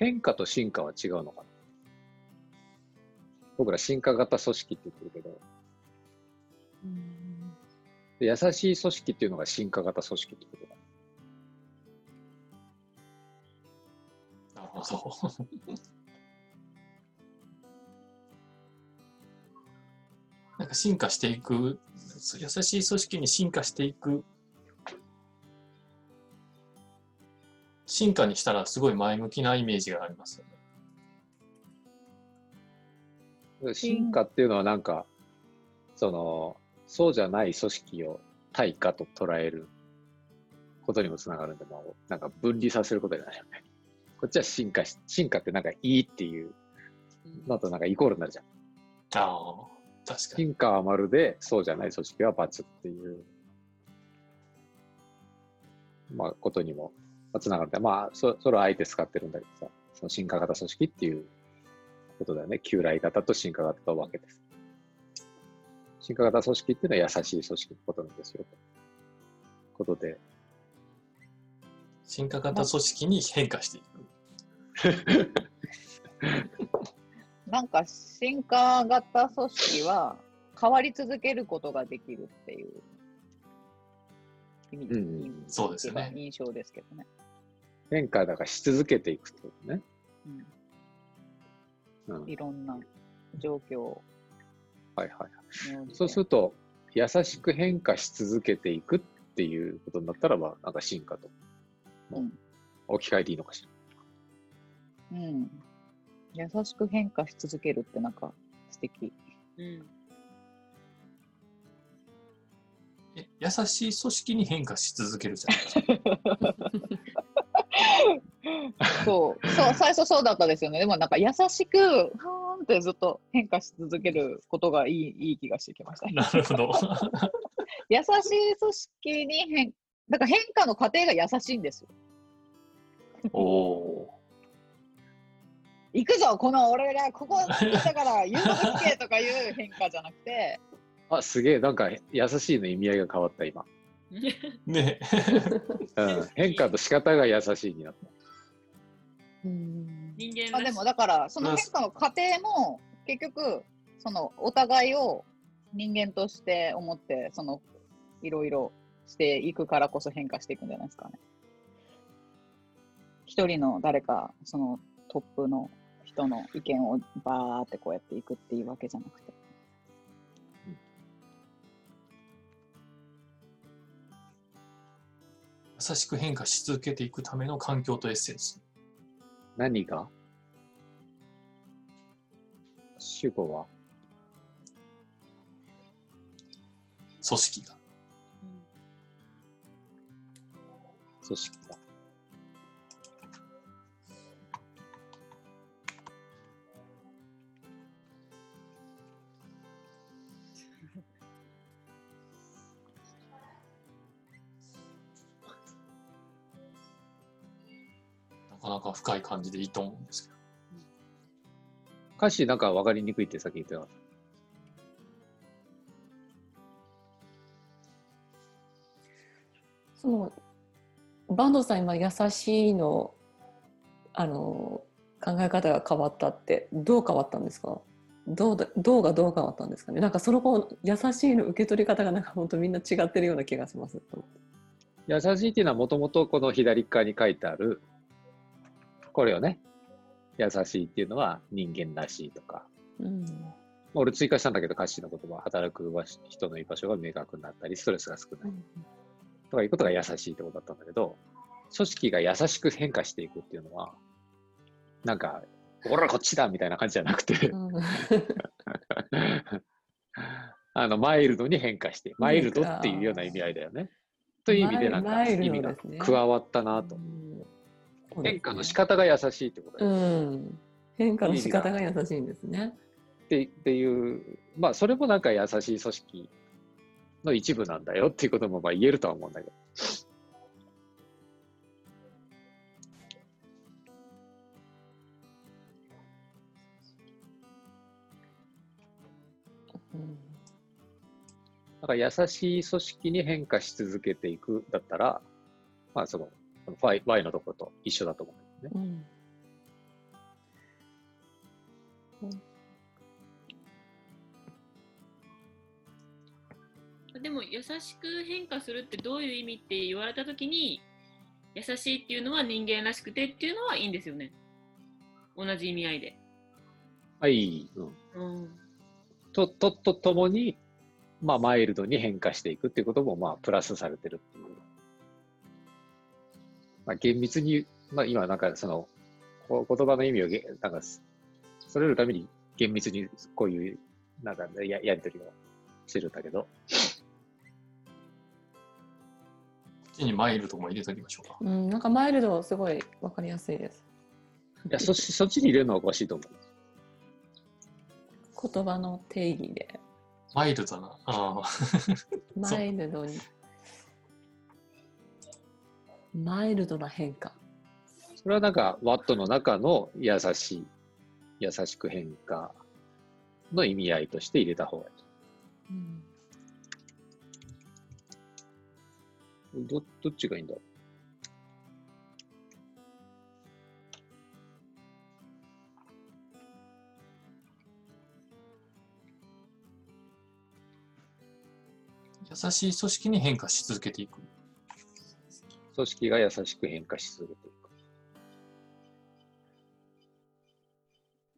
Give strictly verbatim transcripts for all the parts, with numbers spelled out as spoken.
変化と進化は違うのかな。僕ら進化型組織って言ってるけど、うん、で優しい組織っていうのが進化型組織ってことだ。なるほど。なんか進化していく、優しい組織に進化していく、進化にしたらすごい前向きなイメージがありますよね。進化っていうのはなんか、そのそうじゃない組織を対価と捉えることにもつながるんで、まあ、なんか分離させることじゃないよね。こっちは進化し、進化ってなんかいいっていうのとなんかイコールになるじゃん。ああ、確かに。進化は丸でそうじゃない組織は罰っていう、まあ、ことにもつながる。まあそ、それはあえて使ってるんだけどさ、その進化型組織っていうことだよね。旧来型と進化型と分けて。進化型組織っていうのは優しい組織のことなんですよ。ということで。進化型組織に変化していく。なんか進化型組織は変わり続けることができるっていう意味、うん、そうですよね。印象ですけどね。変化だからし続けていくってことね、うんうん。いろんな状況を。はいはい。そうすると優しく変化し続けていくっていうことになったらば、なんか進化と、うん、置き換えていいのかしら。うん。優しく変化し続けるってなんか素敵。うん。え、優しい組織に変化し続けるじゃないですか。そう、そう、最初そうだったですよね。でもなんか優しくはーんってずっと変化し続けることがいい、いい気がしてきました。なるほど。優しい組織に変、だから変化の過程が優しいんですよ。おー。行くぞこの俺らここに来たから言うのつけとかいう変化じゃなくてあ、すげえなんか優しいの意味合いが変わった今ね、うん、変化と仕方が優しいになったうーん人間あでもだからその変化の過程も結局そのお互いを人間として思ってそのいろいろしていくからこそ変化していくんじゃないですかね。一人の誰かそのトップの人の意見をバーってこうやっていくっていうわけじゃなくて、うん、優しく変化し続けていくための環境とエッセンス。何が？主語は？組織だ、うん、組織だ。なんか深い感じでいいと思うんですけど、歌詞なんか分かりにくいってさっき言ってた。その坂東さん今優しいのあの考え方が変わったってどう変わったんですか。どう、どうがどう変わったんですかね。なんかその子優しいの受け取り方がなんか本当みんな違ってるような気がします。優しいっていうのはもともとこの左側に書いてある。これよね、優しいっていうのは人間らしいとか、うん、俺追加したんだけど歌詞の言葉、働く人の居場所が明確になったりストレスが少ない、うん、とかいうことが優しいってことだったんだけど、組織が優しく変化していくっていうのはなんか俺らこっちだみたいな感じじゃなくて、うん、あのマイルドに変化して、マイルドっていうような意味合いだよねという意味でなんか意味が加わったなと、うん変化の仕方が優しいってことですね、うん、変化の仕方が優しいんですねって、っていう、まあそれもなんか優しい組織の一部なんだよっていうこともまあ言えるとは思うんだけど、うん、だから優しい組織に変化し続けていくだったら、まあそのY のところと一緒だと思うんですね、うん、うん、でも優しく変化するってどういう意味って言われたときに、優しいっていうのは人間らしくてっていうのはいいんですよね。同じ意味合いで。はい。うんうん、とととともに、まあ、マイルドに変化していくっていうことも、まあ、プラスされてるっていう。まあ、厳密に、まあ、今なんかその言葉の意味をなんかそれるために厳密にこういうなんか や, やり取りをしてるんだけど。こっちにマイルドも入れておきましょうか。うん、なんかマイルドすごいわかりやすいです。いや、そそっちに入れるのはおかしいと思う。言葉の定義でマイルドだなあマイルドにマイルドな変化、それはなんかワットの中の優しい優しく変化の意味合いとして入れた方がいい、うん、ど, どっちがいいんだろう。優しい組織に変化し続けていく。組織が優しく変化し続けていく。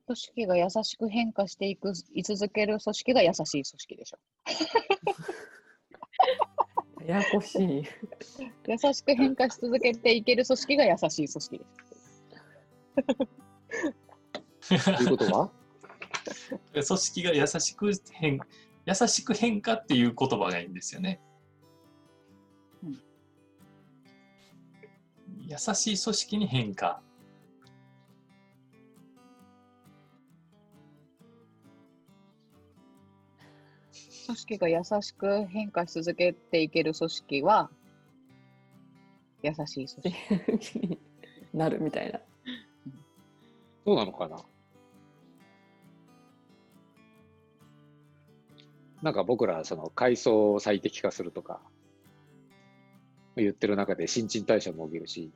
組織が優しく変化していく、居続ける組織が優しい組織でしょ。ややこしい。優しく変化し続けていける組織が優しい組織です。ということは？組織が優しく変化。優しく変化っていう言葉がいいんですよね、うん、優しい組織に変化、組織が優しく変化し続けていける組織は優しい組織になるみたいな、そうなのかな。なんか僕らその階層を最適化するとか言ってる中で新陳代謝も起きるし、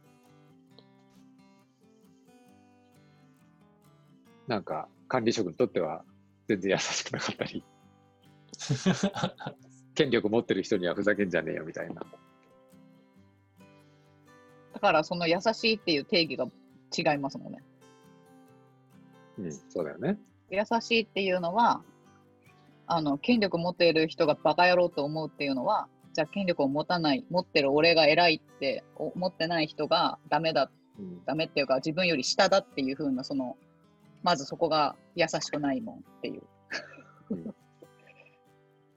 なんか管理職にとっては全然優しくなかったり権力持ってる人にはふざけんじゃねえよみたいな。だからその優しいっていう定義が違いますもんね。うん、そうだよね。優しいっていうのはあの権力持っている人がバカ野郎と思うっていうのは、じゃあ権力を持たない、持ってる俺が偉いって持ってない人がダメだ、うん、ダメっていうか自分より下だっていう風な、そのまずそこが優しくないもんっていう、うん、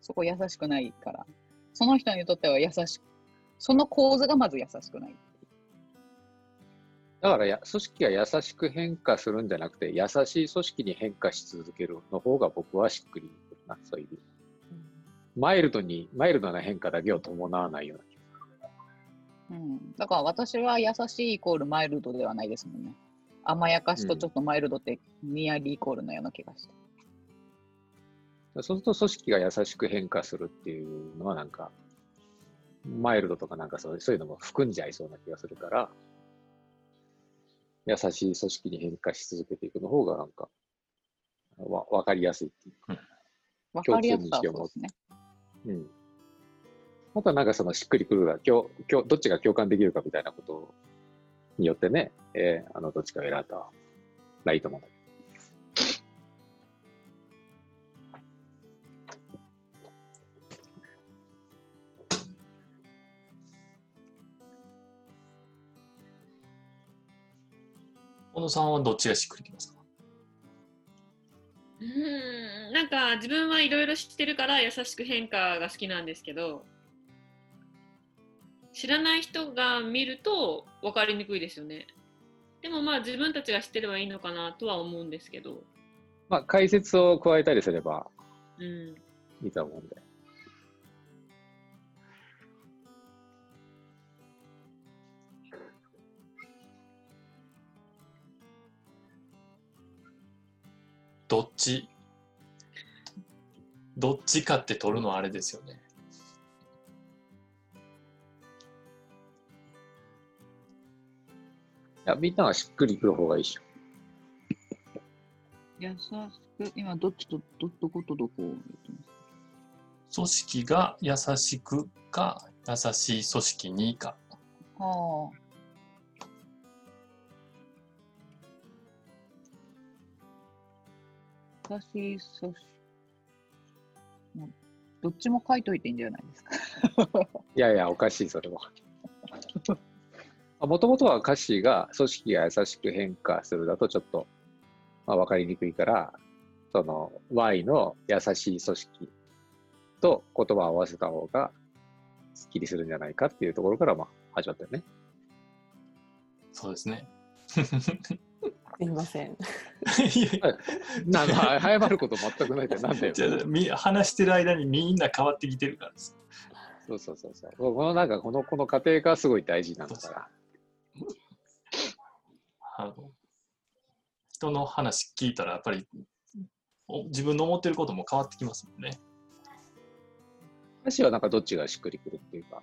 そこ優しくないから、その人にとっては優しく、その構図がまず優しくない。だからや組織が優しく変化するんじゃなくて、優しい組織に変化し続けるの方が僕はしっくり。そういうマイルドにマイルドな変化だけを伴わないような気が、うん、だから私は優しいイコールマイルドではないですもんね。甘やかしとちょっとマイルドってニアリーイコールのような気がして、うん、そうすると組織が優しく変化するっていうのはなんかマイルドとかなんかそういうのも含んじゃいそうな気がするから、優しい組織に変化し続けていくの方がなんかわ分かりやすいっていうか、うん、わかりやすさはそうですね。うん。あとはなんかそのしっくりくるが、きょきょどっちが共感できるかみたいなことによってね、えー、あのどっちかを選んだらいいと思うんだけど。小野さんはどっちがしっくりきますか？うーん、なんか自分はいろいろ知ってるから優しく変化が好きなんですけど、知らない人が見ると分かりにくいですよね。でもまあ自分たちが知ってればいいのかなとは思うんですけど、まあ解説を加えたりすればいいと思うんで、うん、どっちどっちかって取るのあれですよね。いや、みんなはしっくりくる方がいいでしょ。優しく、今どっちとどどことどこを言ってます？組織が優しくか、優しい組織にか。はあ。優しい組織。どっちも書いといていいんじゃないですか。いやいや、おかしい、それも。もともとは歌詞が組織が優しく変化するだとちょっと、まあ、分かりにくいから、その Y の優しい組織と言葉を合わせた方がスッキリするんじゃないかっていうところからまあ始まったよね。そうですね。すみません。なんか謝ること全くないで、なんで話してる間にみんな変わってきてるからです。そうそうそうそう。このなんかこのこの過程がすごい大事なのから。あの人の話聞いたらやっぱり自分の思ってることも変わってきますもんね。私はなんかどっちがしっくりくるっていうか。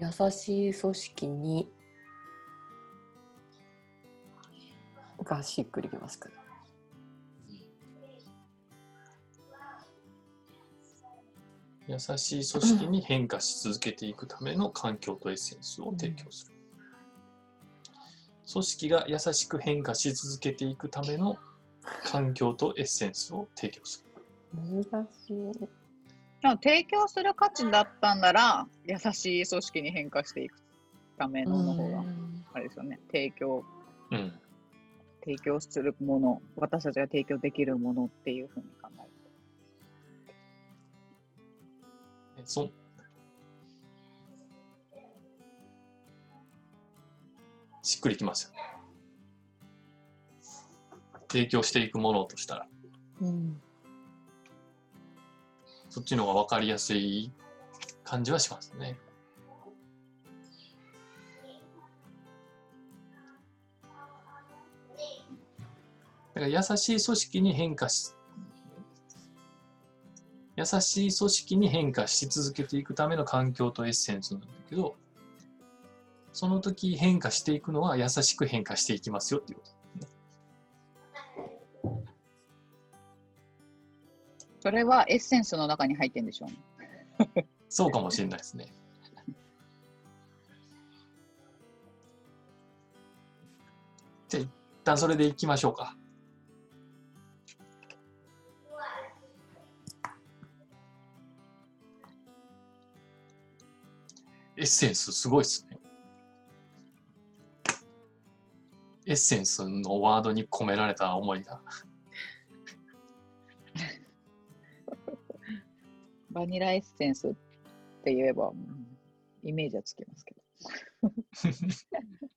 優しい組織にがしっくりきますから。優しい組織に変化し続けていくための環境とエッセンスを提供する、うん、組織が優しく変化し続けていくための環境とエッセンスを提供する。難しい。でも提供する価値だったんなら優しい組織に変化していくためのの方があれですよね。提供、うん、提供するもの、私たちが提供できるものっていうふうに考える。そしっくりきますよね。提供していくものとしたら、うん、そっちの方が分かりやすい感じはしますね。だから優しい組織に変化し優しい組織に変化し続けていくための環境とエッセンスなんだけど、その時変化していくのは優しく変化していきますよっていうこと、ね。それはエッセンスの中に入ってんでしょうね。そうかもしれないですね。じゃあ一旦それでいきましょうか。エッセンスすごいっすね。エッセンスのワードに込められた思いが。バニラエッセンスって言えばイメージはつきますけど。